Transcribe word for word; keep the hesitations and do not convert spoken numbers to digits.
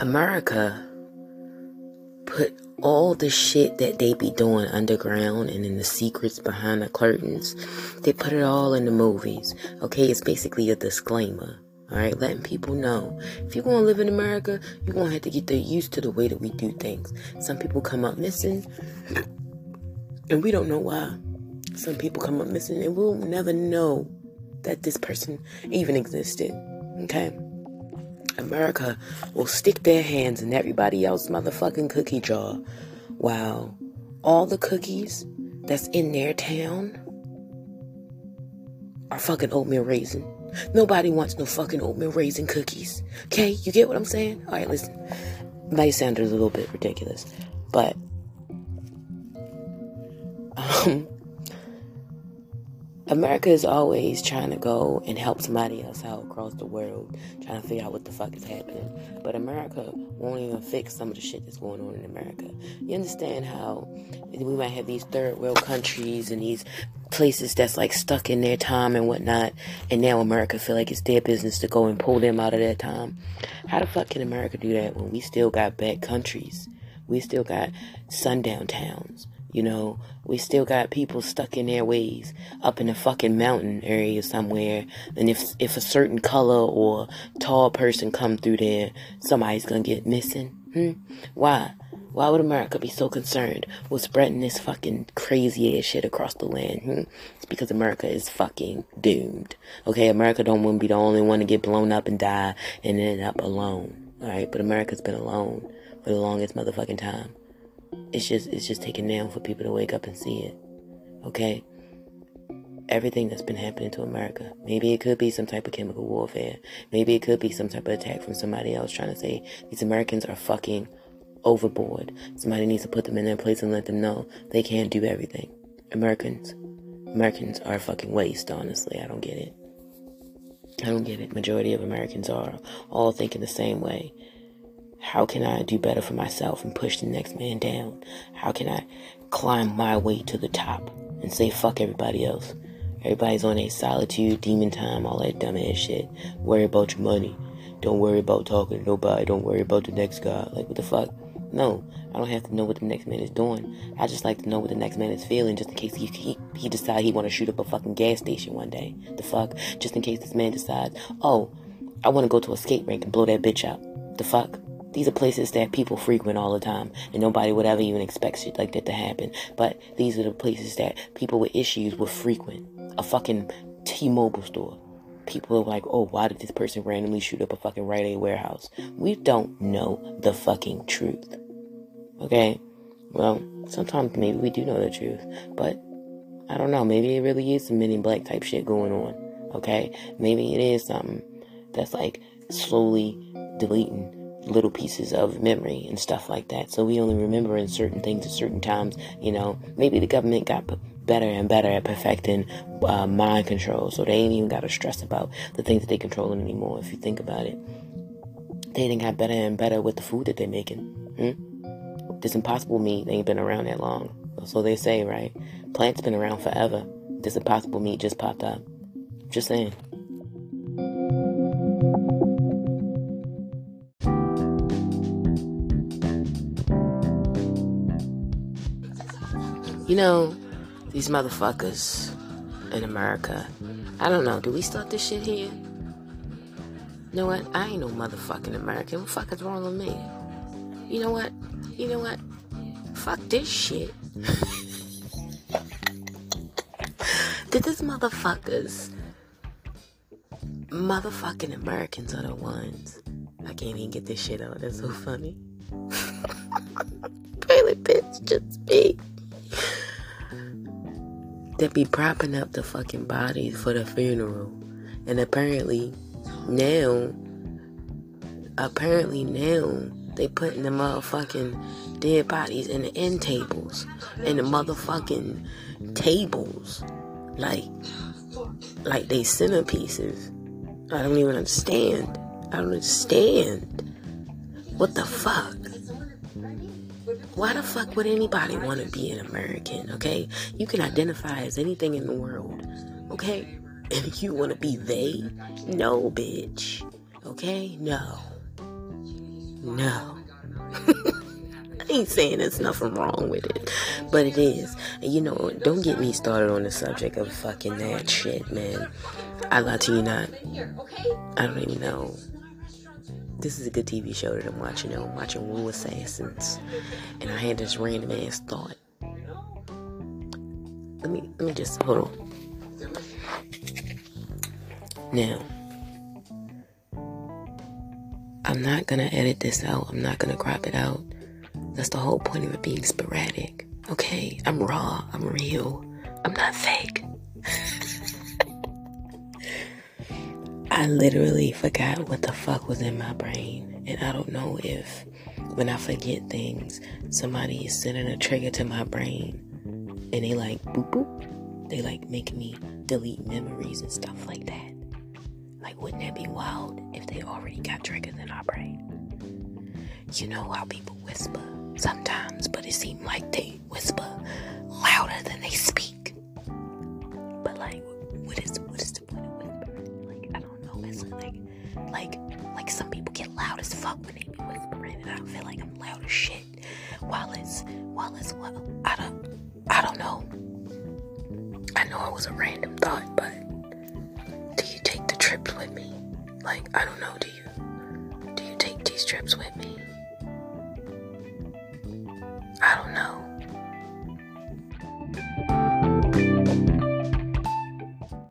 America put all the shit that they be doing underground and in the secrets behind the curtains, they put it all in the movies. Okay, it's basically a disclaimer. Alright, letting people know, if you're going to live in America, you're going to have to get used to the way that we do things. Some people come up missing, and we don't know why. Some people come up missing, and we'll never know that this person even existed. Okay? America will stick their hands in everybody else's motherfucking cookie jar, while all the cookies that's in their town are fucking oatmeal raisin. Nobody wants no fucking oatmeal raisin cookies. Okay, you get what I'm saying? Alright, listen. It might sound a little bit ridiculous, but um, America is always trying to go and help somebody else out across the world, trying to figure out what the fuck is happening. But America won't even fix some of the shit that's going on in America. You understand how we might have these third world countries and these places that's like stuck in their time and whatnot, and now America feel like it's their business to go and pull them out of their time. How the fuck can America do that when we still got bad countries? We still got sundown towns, you know? We still got people stuck in their ways up in a fucking mountain area somewhere, and if if a certain color or tall person come through there, somebody's gonna get missing. Hmm? Why? Why would America be so concerned with spreading this fucking crazy-ass shit across the land? Hmm? It's because America is fucking doomed. Okay, America don't want to be the only one to get blown up and die and end up alone. Alright, but America's been alone for the longest motherfucking time. It's just, it's just taking down for people to wake up and see it. Okay? Everything that's been happening to America. Maybe it could be some type of chemical warfare. Maybe it could be some type of attack from somebody else trying to say, these Americans are fucking overboard. Somebody needs to put them in their place and let them know they can't do everything. Americans. Americans are a fucking waste, honestly. I don't get it. I don't get it. Majority of Americans are all thinking the same way. How can I do better for myself and push the next man down? How can I climb my way to the top and say fuck everybody else? Everybody's on a solitude, demon time, all that dumb ass shit. Worry about your money. Don't worry about talking to nobody. Don't worry about the next guy. Like, what the fuck? No, I don't have to know what the next man is doing. I just like to know what the next man is feeling, just in case he he, he decide he want to shoot up a fucking gas station one day. The fuck? Just in case this man decides, oh, I want to go to a skate rink and blow that bitch up. The fuck? These are places that people frequent all the time, and nobody would ever even expect shit like that to happen. But these are the places that people with issues would frequent. A fucking T-Mobile store. People are like, oh, why did this person randomly shoot up a fucking Rite Aid warehouse? We don't know the fucking truth. Okay? Well, sometimes maybe we do know the truth. But, I don't know. Maybe it really is some Men in Black type shit going on. Okay? Maybe it is something that's like slowly deleting little pieces of memory and stuff like that. So we only remember in certain things at certain times. You know? Maybe the government got better and better at perfecting uh, mind control, so they ain't even got to stress about the things that they controlling anymore. If you think about it, they didn't got better and better with the food that they're making. Hmm? This impossible meat ain't been around that long, so they say, right? Plants been around forever. This impossible meat just popped up. Just saying. You know, these motherfuckers in America. I don't know. Do we start this shit here? You know what? I ain't no motherfucking American. What the fuck is wrong with me? You know what? You know what? Fuck this shit. Did these motherfuckers... Motherfucking Americans are the ones. I can't even get this shit out. That's so funny. Really, bitch, just speak. That be propping up the fucking bodies for the funeral. And apparently now, apparently now, they putting the motherfucking dead bodies in the end tables. In the motherfucking tables. Like, like they centerpieces. I don't even understand. I don't understand. What the fuck? Why the fuck would anybody want to be an American, okay? You can identify as anything in the world, okay? If you want to be they, no, bitch, okay? No. no. I ain't saying there's nothing wrong with it, but it is. You know, don't get me started on the subject of fucking that shit, man. I lie to you not. I don't even know. This is a good T V show that I'm watching. I'm watching Wu Assassins, and I had this random ass thought. Let me let me just hold on. Now, I'm not gonna edit this out. I'm not gonna crop it out. That's the whole point of it being sporadic. Okay, I'm raw. I'm real. I'm not fake. I literally forgot what the fuck was in my brain. And I don't know if when I forget things, somebody is sending a trigger to my brain. And they like, boop, boop. They like make me delete memories and stuff like that. Like, wouldn't that be wild if they already got triggers in our brain? You know how people whisper sometimes, but it seems like they whisper louder than they speak. But like, what is what is the point of whispering? Like, I don't know. It's like, like, like some people get loud as fuck when they be whispering, and I feel like I'm loud as shit. While it's, while it's, well, I don't, I don't know. I know it was a random thought, but. Trips with me, like I don't know. Do you do you take these trips with me? I don't know.